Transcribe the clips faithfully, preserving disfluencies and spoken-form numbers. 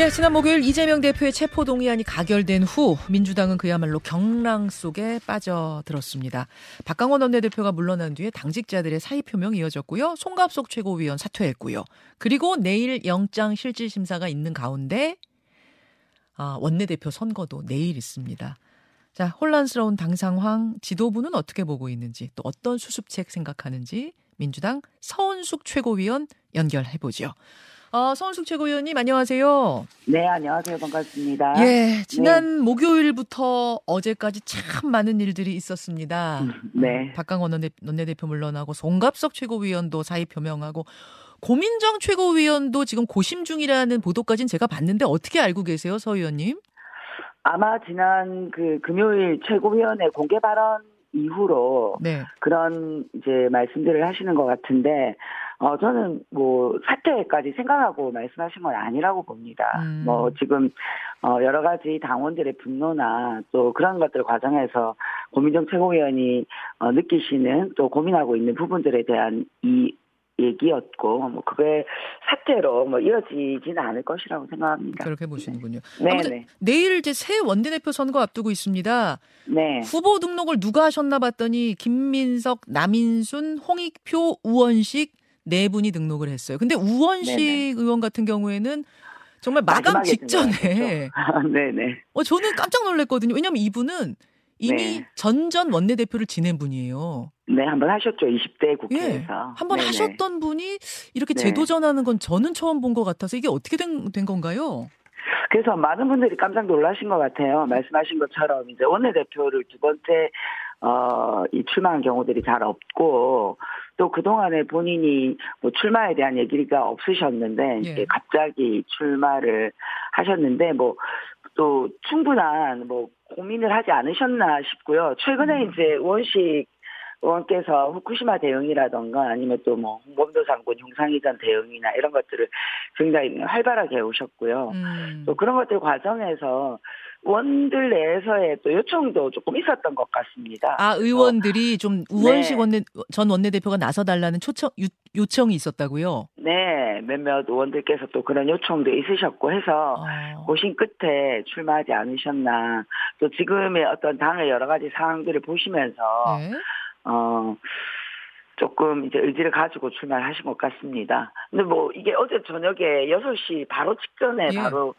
예, 지난 목요일 이재명 대표의 체포동의안이 가결된 후 민주당은 그야말로 경랑 속에 빠져들었습니다. 박강원 원내대표가 물러난 뒤에 당직자들의 사의 표명이 이어졌고요. 송갑석 최고위원 사퇴했고요. 그리고 내일 영장 실질심사가 있는 가운데 아, 원내대표 선거도 내일 있습니다. 자, 혼란스러운 당 상황 지도부는 어떻게 보고 있는지 또 어떤 수습책 생각하는지 민주당 서은숙 최고위원 연결해보죠. 어, 서은숙 최고위원님 안녕하세요. 네, 안녕하세요. 반갑습니다. 예, 지난 네. 목요일부터 어제까지 참 많은 일들이 있었습니다. 네. 박강원 원내, 원내대표 물러나고 송갑석 최고위원도 사의 표명하고 고민정 최고위원도 지금 고심 중이라는 보도까지는 제가 봤는데 어떻게 알고 계세요, 서 의원님? 아마 지난 그 금요일 최고위원회 공개 발언 이후로 네. 그런 이제 말씀들을 하시는 것 같은데 어, 저는 뭐, 사퇴까지 생각하고 말씀하신 건 아니라고 봅니다. 음. 뭐, 지금, 어, 여러 가지 당원들의 분노나 또 그런 것들 과정에서 고민정 최고위원이 어, 느끼시는 또 고민하고 있는 부분들에 대한 이 얘기였고, 뭐, 그게 사퇴로 뭐, 이어지지는 않을 것이라고 생각합니다. 그렇게 보시는군요. 네. 네. 내일 이제 새 원내대표 선거 앞두고 있습니다. 네. 후보 등록을 누가 하셨나 봤더니, 김민석, 남인순, 홍익표, 우원식, 네 분이 등록을 했어요. 근데 우원식 네네. 의원 같은 경우에는 정말 마감 직전에 네네. 어, 저는 깜짝 놀랐거든요. 왜냐하면 이분은 이미 네. 전전 원내대표를 지낸 분이에요. 네, 한번 하셨죠. 이십 대 국회에서. 예, 한번 하셨던 분이 이렇게 네. 재도전하는 건 저는 처음 본 것 같아서 이게 어떻게 된, 된 건가요? 그래서 많은 분들이 깜짝 놀라신 것 같아요. 말씀하신 것처럼 이제 원내대표를 두 번째 어, 이 출마한 경우들이 잘 없고 또 그동안에 본인이 뭐 출마에 대한 얘기가 없으셨는데 예. 이제 갑자기 출마를 하셨는데 뭐 또 충분한 뭐 고민을 하지 않으셨나 싶고요. 최근에 음. 이제 원식 의원께서 후쿠시마 대응이라던가 아니면 또 뭐 홍범도 장군 형상이전 대응이나 이런 것들을 굉장히 활발하게 해오셨고요. 음. 또 그런 것들 과정에서 의원들 내에서의 또 요청도 조금 있었던 것 같습니다. 아, 의원들이 어, 좀 우원식 네. 원내, 전 원내대표가 나서달라는 초청, 요, 요청이 있었다고요? 네, 몇몇 의원들께서 또 그런 요청도 있으셨고 해서 아유. 고심 끝에 출마하지 않으셨나. 또 지금의 어떤 당의 여러 가지 상황들을 보시면서 네. 어, 조금 이제 의지를 가지고 출마를 하신 것 같습니다. 근데 뭐 이게 어제 저녁에 여섯 시 바로 직전에 예. 바로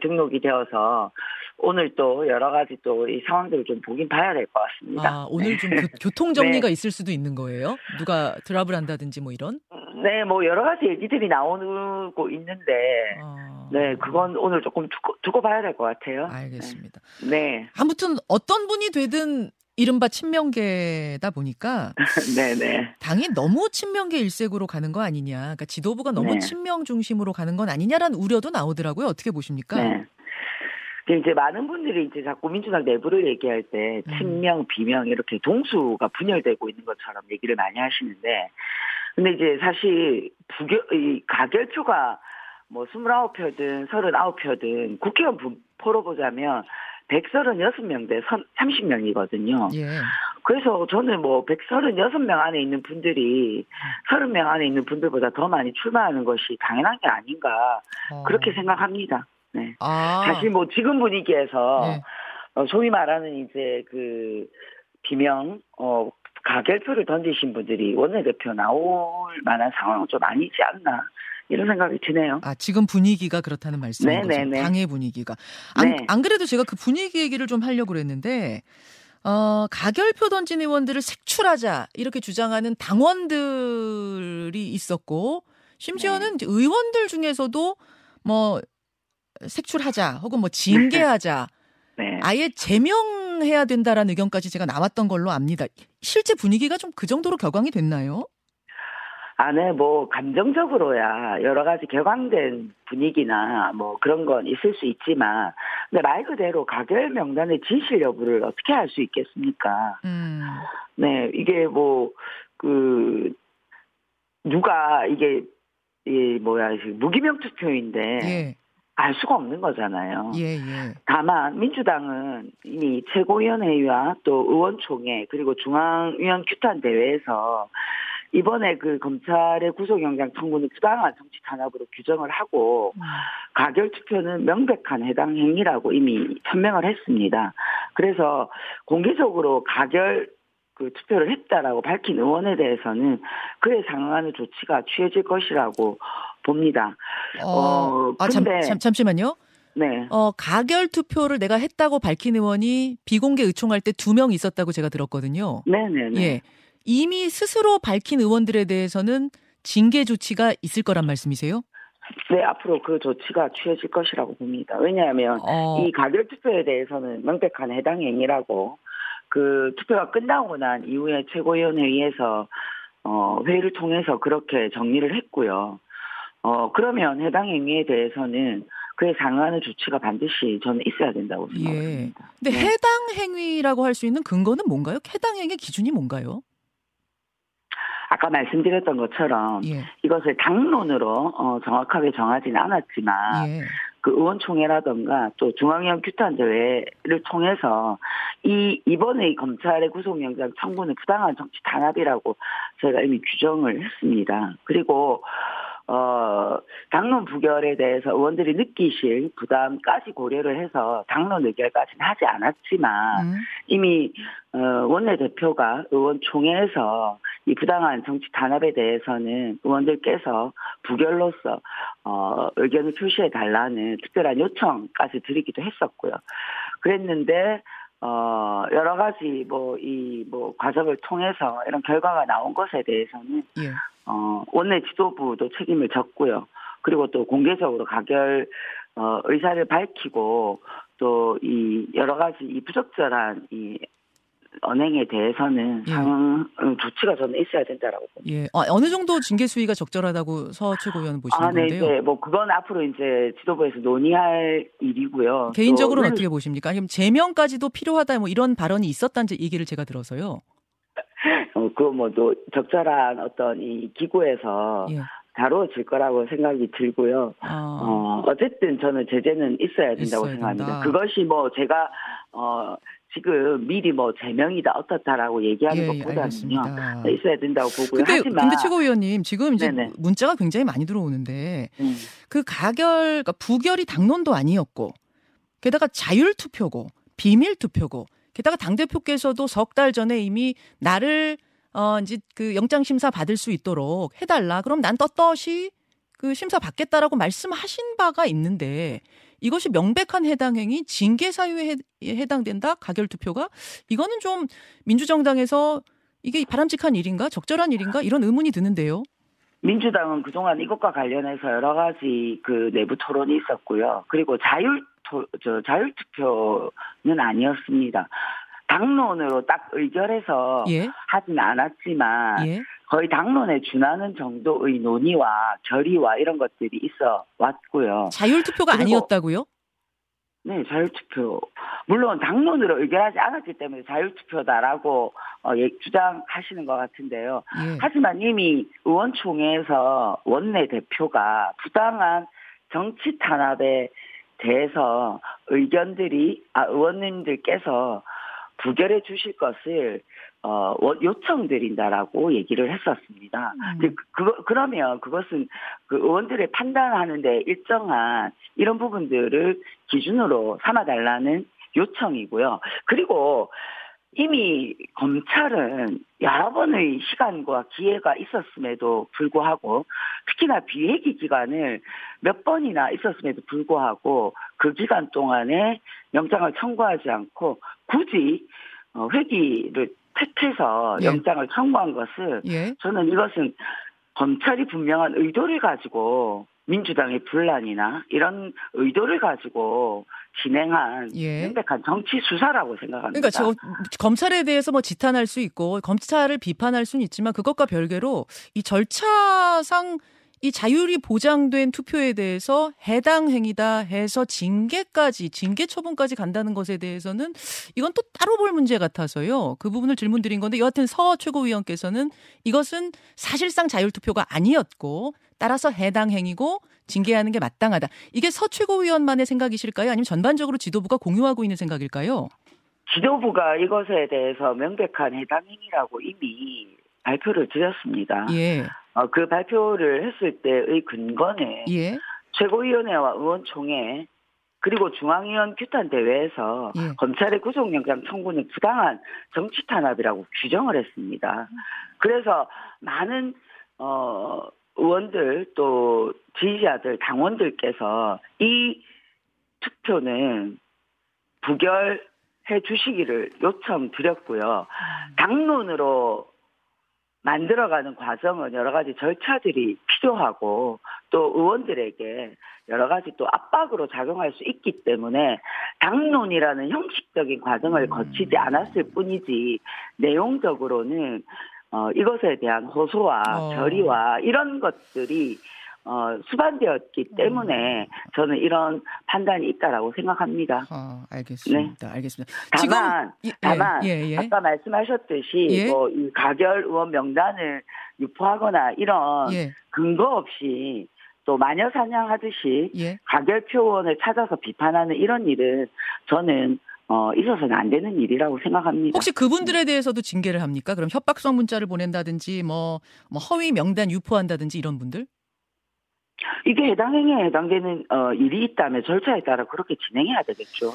등록이 되어서 오늘 또 여러 가지 또 이 상황들을 좀 보긴 봐야 될 것 같습니다. 아, 오늘 좀 교, 교통정리가 네. 있을 수도 있는 거예요? 누가 드랍을 한다든지 뭐 이런? 네, 뭐 여러 가지 얘기들이 나오고 있는데, 아... 네, 그건 오늘 조금 두고, 두고 봐야 될 것 같아요. 알겠습니다. 네. 네. 아무튼 어떤 분이 되든 이른바 친명계다 보니까 네네. 당이 너무 친명계 일색으로 가는 거 아니냐. 그러니까 지도부가 너무 네. 친명 중심으로 가는 건 아니냐라는 우려도 나오더라고요. 어떻게 보십니까? 네. 이제 많은 분들이 이제 자꾸 민주당 내부를 얘기할 때 친명, 비명 이렇게 동수가 분열되고 있는 것처럼 얘기를 많이 하시는데 근데 이제 사실 부결, 이 가결표가 뭐 스물아홉 표든 서른아홉 표든 국회의원 분포로 보자면 백삼십육 명 대 삼십 명이거든요. 예. 그래서 저는 뭐 백삼십육 명 안에 있는 분들이 삼십 명 안에 있는 분들보다 더 많이 출마하는 것이 당연한 게 아닌가 어. 그렇게 생각합니다. 네. 아. 사실 뭐 지금 분위기에서 네. 어, 소위 말하는 이제 그 비명 어, 가결표를 던지신 분들이 원내대표 나올 만한 상황은 좀 아니지 않나. 이런 생각이 드네요. 아, 지금 분위기가 그렇다는 말씀인 네네네. 거죠. 당의 분위기가. 안, 네. 안 그래도 제가 그 분위기 얘기를 좀 하려고 그랬는데 어, 가결표 던진 의원들을 색출하자 이렇게 주장하는 당원들이 있었고 심지어는 네. 의원들 중에서도 뭐 색출하자 혹은 뭐 징계하자 네. 아예 제명해야 된다라는 의견까지 제가 나왔던 걸로 압니다. 실제 분위기가 좀 그 정도로 격앙이 됐나요? 안에 뭐 감정적으로야 여러 가지 격앙된 분위기나 뭐 그런 건 있을 수 있지만 근데 말 그대로 가결 명단의 진실 여부를 어떻게 알 수 있겠습니까? 음. 네, 이게 뭐 그 누가 이게 이 뭐야 무기명 투표인데 예. 알 수가 없는 거잖아요. 예, 예. 다만 민주당은 이미 최고위원회와 또 의원총회 그리고 중앙위원 규탄 대회에서 이번에 그 검찰의 구속영장 청구는 부당한 정치 탄압으로 규정을 하고 가결투표는 명백한 해당 행위라고 이미 천명을 했습니다. 그래서 공개적으로 가결 그 투표를 했다라고 밝힌 의원에 대해서는 그에 상응하는 조치가 취해질 것이라고 봅니다. 어, 어 아, 근데, 잠, 잠, 잠시만요. 네. 어, 가결 투표를 내가 했다고 밝힌 의원이 비공개 의총할 때 두 명 있었다고 제가 들었거든요. 네네네. 예. 이미 스스로 밝힌 의원들에 대해서는 징계 조치가 있을 거란 말씀이세요? 네, 앞으로 그 조치가 취해질 것이라고 봅니다. 왜냐하면 어. 이 가결 투표에 대해서는 명백한 해당 행위라고 그 투표가 끝나고 난 이후에 최고위원회의에서 어, 회의를 통해서 그렇게 정리를 했고요. 어, 그러면 해당 행위에 대해서는 그에 상응하는 조치가 반드시 저는 있어야 된다고 생각합니다. 예. 근데 네. 해당 행위라고 할 수 있는 근거는 뭔가요? 해당 행위 기준이 뭔가요? 아까 말씀드렸던 것처럼 예. 이것을 당론으로 어, 정확하게 정하진 않았지만 예. 그 의원총회라든가 또 중앙위원 규탄대회를 통해서 이 이번에 검찰의 구속영장 청구는 부당한 정치 탄압이라고 저희가 이미 규정을 했습니다. 그리고 어, 당론 부결에 대해서 의원들이 느끼실 부담까지 고려를 해서 당론 의결까지는 하지 않았지만 음. 이미 어, 원내대표가 의원총회에서 이 부당한 정치 탄압에 대해서는 의원들께서 부결로서 어, 의견을 표시해달라는 특별한 요청까지 드리기도 했었고요. 그랬는데 어, 여러 가지 뭐 이 뭐 과정을 통해서 이런 결과가 나온 것에 대해서는 예. 어, 원내 지도부도 책임을 졌고요. 그리고 또 공개적으로 가결 어, 의사를 밝히고 또 이 여러 가지 이 부적절한 이 언행에 대해서는 예. 상 조치가 저는 있어야 된다라고 봅니다. 예, 아, 어느 정도 징계 수위가 적절하다고 서 최고위원 보시는 아, 네, 건데요? 네, 뭐 그건 앞으로 이제 지도부에서 논의할 일이고요. 개인적으로는 어떻게 보십니까? 아니면 제명까지도 필요하다 뭐 이런 발언이 있었다는 얘기를 제가 들어서요. 어, 그 뭐 또 적절한 어떤 이 기구에서. 예. 다뤄질 거라고 생각이 들고요. 아. 어, 어쨌든 저는 제재는 있어야 된다고 있어야 생각합니다. 된다. 그것이 뭐 제가 어, 지금 미리 뭐 제명이다 어떻다라고 얘기하는 예, 것보다는요. 예, 있어야 된다고 보고요. 근데, 하지만 근데 최고위원님 지금 이제 네네. 문자가 굉장히 많이 들어오는데 음. 그 가결, 그러니까 부결이 당론도 아니었고 게다가 자율 투표고 비밀 투표고 게다가 당대표께서도 석 달 전에 이미 나를 어, 이제 그 영장 심사 받을 수 있도록 해달라. 그럼 난 떳떳이 그 심사 받겠다라고 말씀하신 바가 있는데 이것이 명백한 해당 행위, 징계 사유에 해당된다, 가결 투표가 이거는 좀 민주정당에서 이게 바람직한 일인가, 적절한 일인가 이런 의문이 드는데요. 민주당은 그동안 이것과 관련해서 여러 가지 그 내부 토론이 있었고요. 그리고 자율 토, 저 자율 투표는 아니었습니다. 당론으로 딱 의결해서 예. 하진 않았지만 예. 거의 당론에 준하는 정도의 논의와 결의와 이런 것들이 있어 왔고요. 자율투표가 아니었다고요? 네. 자율투표. 물론 당론으로 의결하지 않았기 때문에 자율투표다라고 어, 예, 주장하시는 것 같은데요. 예. 하지만 이미 의원총회에서 원내대표가 부당한 정치 탄압에 대해서 의견들이 아, 의원님들께서 부결해 주실 것을 어, 요청드린다라고 얘기를 했었습니다. 음. 그, 그러면 그것은 그 의원들의 판단하는 데 일정한 이런 부분들을 기준으로 삼아달라는 요청이고요. 그리고 이미 검찰은 여러 번의 시간과 기회가 있었음에도 불구하고 특히나 비회기 기간을 몇 번이나 있었음에도 불구하고 그 기간 동안에 영장을 청구하지 않고 굳이 회기를 택해서 예. 영장을 청구한 것은 예. 저는 이것은 검찰이 분명한 의도를 가지고 민주당의 분란이나 이런 의도를 가지고 진행한 예. 명백한 정치 수사라고 생각합니다. 그러니까 저, 검찰에 대해서 뭐 지탄할 수 있고 검찰을 비판할 수는 있지만 그것과 별개로 이 절차상 이 자율이 보장된 투표에 대해서 해당 행위다 해서 징계까지 징계 처분까지 간다는 것에 대해서는 이건 또 따로 볼 문제 같아서요. 그 부분을 질문드린 건데 여하튼 서 최고위원께서는 이것은 사실상 자율투표가 아니었고 따라서 해당 행위고 징계하는 게 마땅하다. 이게 서 최고위원만의 생각이실까요? 아니면 전반적으로 지도부가 공유하고 있는 생각일까요? 지도부가 이것에 대해서 명백한 해당 행위라고 이미 발표를 드렸습니다. 예. 어, 그 발표를 했을 때의 근거는 예. 최고위원회와 의원총회 그리고 중앙위원 규탄 대회에서 예. 검찰의 구속영장 청구는 부당한 정치 탄압이라고 규정을 했습니다. 그래서 많은 어, 의원들 또 지지자들 당원들께서 이 투표는 부결해 주시기를 요청드렸고요. 당론으로 만들어가는 과정은 여러 가지 절차들이 필요하고 또 의원들에게 여러 가지 또 압박으로 작용할 수 있기 때문에 당론이라는 형식적인 과정을 거치지 않았을 뿐이지 내용적으로는 어, 이것에 대한 호소와 결의와 이런 것들이 어, 수반되었기 때문에 저는 이런 판단이 있다라고 생각합니다. 어, 알겠습니다. 네. 알겠습니다. 다만, 지금, 예, 다만 예, 예. 아까 말씀하셨듯이 예? 뭐 이 가결 의원 명단을 유포하거나 이런 예. 근거 없이 또 마녀 사냥하듯이 예? 가결표 의원을 찾아서 비판하는 이런 일은 저는 어, 있어서는 안 되는 일이라고 생각합니다. 혹시 그분들에 대해서도 징계를 합니까? 그럼 협박성 문자를 보낸다든지 뭐, 뭐 허위 명단 유포한다든지 이런 분들? 이게 해당 행위에 해당되는 어, 일이 있다면 절차에 따라 그렇게 진행해야 되겠죠.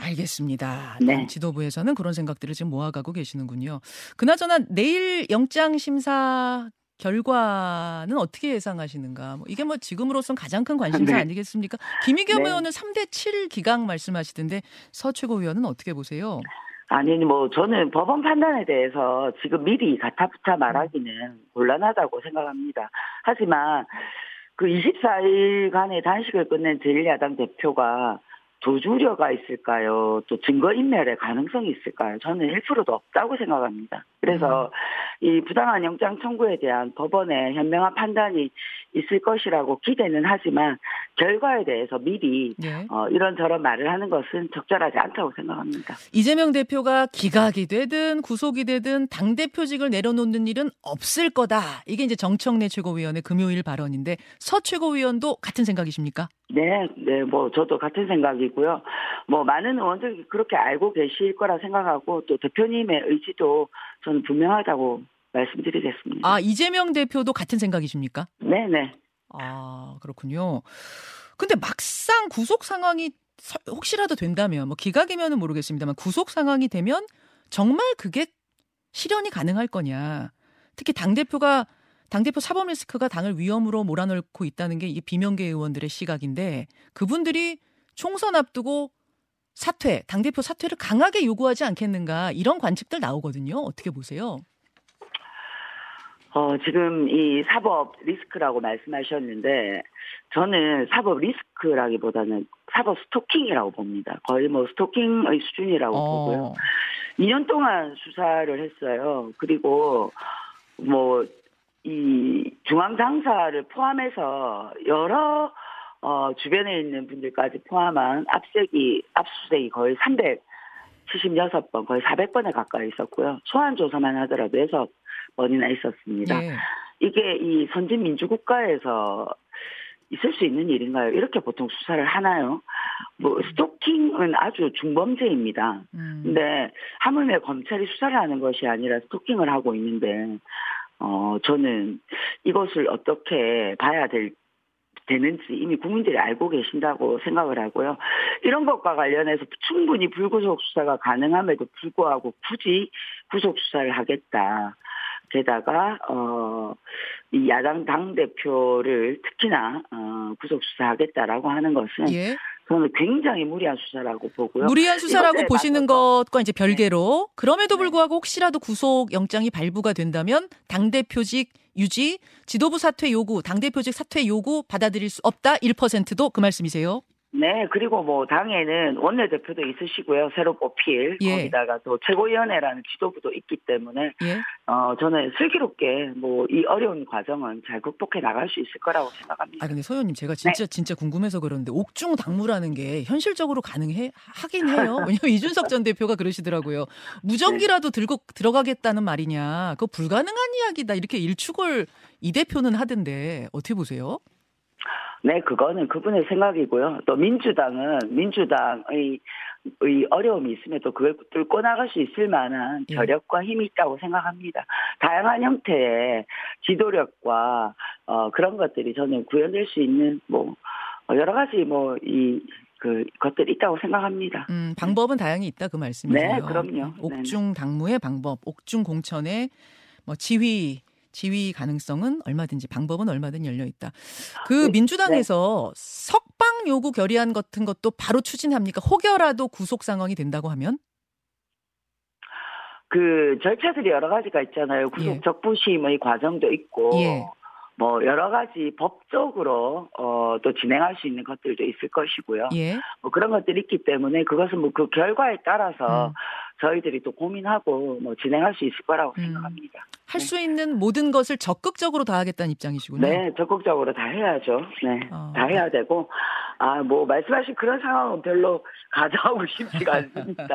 알겠습니다. 네. 지도부에서는 그런 생각들을 지금 모아가고 계시는군요. 그나저나 내일 영장심사 결과는 어떻게 예상하시는가? 뭐 이게 뭐 지금으로선 가장 큰 관심사 네. 아니겠습니까? 김의겸 네. 의원은 삼 대 칠 기각 말씀하시던데 서 최고위원은 어떻게 보세요? 아니 뭐 저는 법원 판단에 대해서 지금 미리 가타부타 말하기는 곤란하다고 생각합니다. 하지만 그 이십사 일간의 단식을 끝낸 제일 야당 대표가 도주려가 있을까요? 또 증거인멸의 가능성이 있을까요? 저는 일 퍼센트도 없다고 생각합니다. 그래서 음. 이 부당한 영장 청구에 대한 법원의 현명한 판단이 있을 것이라고 기대는 하지만 결과에 대해서 미리 네. 어, 이런저런 말을 하는 것은 적절하지 않다고 생각합니다. 이재명 대표가 기각이 되든 구속이 되든 당대표직을 내려놓는 일은 없을 거다. 이게 이제 정청래 최고위원의 금요일 발언인데 서 최고위원도 같은 생각이십니까? 네, 네, 뭐 저도 같은 생각이고요. 뭐 많은 의원들이 그렇게 알고 계실 거라 생각하고 또 대표님의 의지도 저는 분명하다고 말씀드리겠습니다. 아, 이재명 대표도 같은 생각이십니까? 네, 네. 아, 그렇군요. 근데 막상 구속 상황이 혹시라도 된다면 뭐 기각이면은 모르겠습니다만 구속 상황이 되면 정말 그게 실현이 가능할 거냐? 특히 당 대표가 당대표 사법 리스크가 당을 위험으로 몰아넣고 있다는 게 이 비명계 의원들의 시각인데 그분들이 총선 앞두고 사퇴, 당대표 사퇴를 강하게 요구하지 않겠는가 이런 관측들 나오거든요. 어떻게 보세요? 어, 지금 이 사법 리스크라고 말씀하셨는데 저는 사법 리스크라기보다는 사법 스토킹이라고 봅니다. 거의 뭐 스토킹의 수준이라고 어. 보고요. 이 년 동안 수사를 했어요. 그리고 뭐 이 중앙 당사를 포함해서 여러 어 주변에 있는 분들까지 포함한 압색이 압수수색이 거의 삼백칠십육 번 거의 사백 번에 가까이 있었고요. 소환 조사만 하더라도 여섯 번이나 있었습니다. 네. 이게 이 선진 민주국가에서 있을 수 있는 일인가요? 이렇게 보통 수사를 하나요? 뭐 스토킹은 아주 중범죄입니다. 근데 하물며 검찰이 수사를 하는 것이 아니라 스토킹을 하고 있는데 어, 저는 이것을 어떻게 봐야 될, 되는지 이미 국민들이 알고 계신다고 생각을 하고요. 이런 것과 관련해서 충분히 불구속 수사가 가능함에도 불구하고 굳이 구속 수사를 하겠다. 게다가, 어, 이 야당 당대표를 특히나, 어, 구속 수사하겠다라고 하는 것은. 예. 저는 굉장히 무리한 수사라고 보고요. 무리한 수사라고 보시는 것과 이제 별개로 네. 그럼에도 불구하고 혹시라도 구속 영장이 발부가 된다면 당대표직 유지, 지도부 사퇴 요구, 당대표직 사퇴 요구 받아들일 수 없다. 일 퍼센트도 그 말씀이세요? 네. 그리고 뭐 당에는 원내대표도 있으시고요. 새로 뽑힐. 예. 거기다가 또 최고위원회라는 지도부도 있기 때문에 예. 어, 저는 슬기롭게 뭐 이 어려운 과정은 잘 극복해 나갈 수 있을 거라고 생각합니다. 아 근데 서연님 제가 진짜 네. 진짜 궁금해서 그러는데 옥중 당무라는 게 현실적으로 가능해 하긴 해요. 왜냐면 이준석 전 대표가 그러시더라고요. 무전기라도 네. 들고 들어가겠다는 말이냐. 그거 불가능한 이야기다. 이렇게 일축을 이 대표는 하던데 어떻게 보세요? 네, 그거는 그분의 생각이고요. 또 민주당은 민주당의 어려움이 있음에도 그걸 뚫고 나갈 수 있을 만한 저력과 힘이 있다고 생각합니다. 다양한 형태의 지도력과 어, 그런 것들이 저는 구현될 수 있는 뭐 여러 가지 뭐 이 그 것들이 있다고 생각합니다. 음, 방법은 다양히 있다 그 말씀이세요. 네, 그럼요. 옥중 당무의 방법, 옥중 공천의 뭐 지휘. 지휘 가능성은 얼마든지 방법은 얼마든 열려 있다. 그 민주당에서 네. 석방 요구 결의안 같은 것도 바로 추진합니까? 혹여라도 구속 상황이 된다고 하면? 그 절차들이 여러 가지가 있잖아요. 구속 적부심의 예. 과정도 있고 예. 뭐 여러 가지 법적으로 어, 또 진행할 수 있는 것들도 있을 것이고요. 예. 뭐 그런 것들이 있기 때문에 그것은 뭐 그 결과에 따라서 음. 저희들이 또 고민하고 뭐 진행할 수 있을 거라고 음. 생각합니다. 할 수 네. 있는 모든 것을 적극적으로 다 하겠다는 입장이시군요. 네, 적극적으로 다 해야죠. 네, 어. 다 해야 되고 아, 뭐 말씀하신 그런 상황은 별로 가져오고 싶지가 않습니다.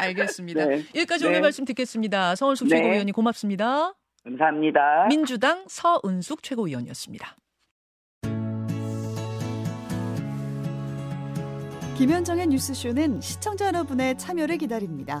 알겠습니다. 네. 여기까지 네. 오늘 말씀 듣겠습니다. 서은숙 네. 최고위원님 고맙습니다. 감사합니다. 민주당 서은숙 최고위원이었습니다. 김현정의 뉴스쇼는 시청자 여러분의 참여를 기다립니다.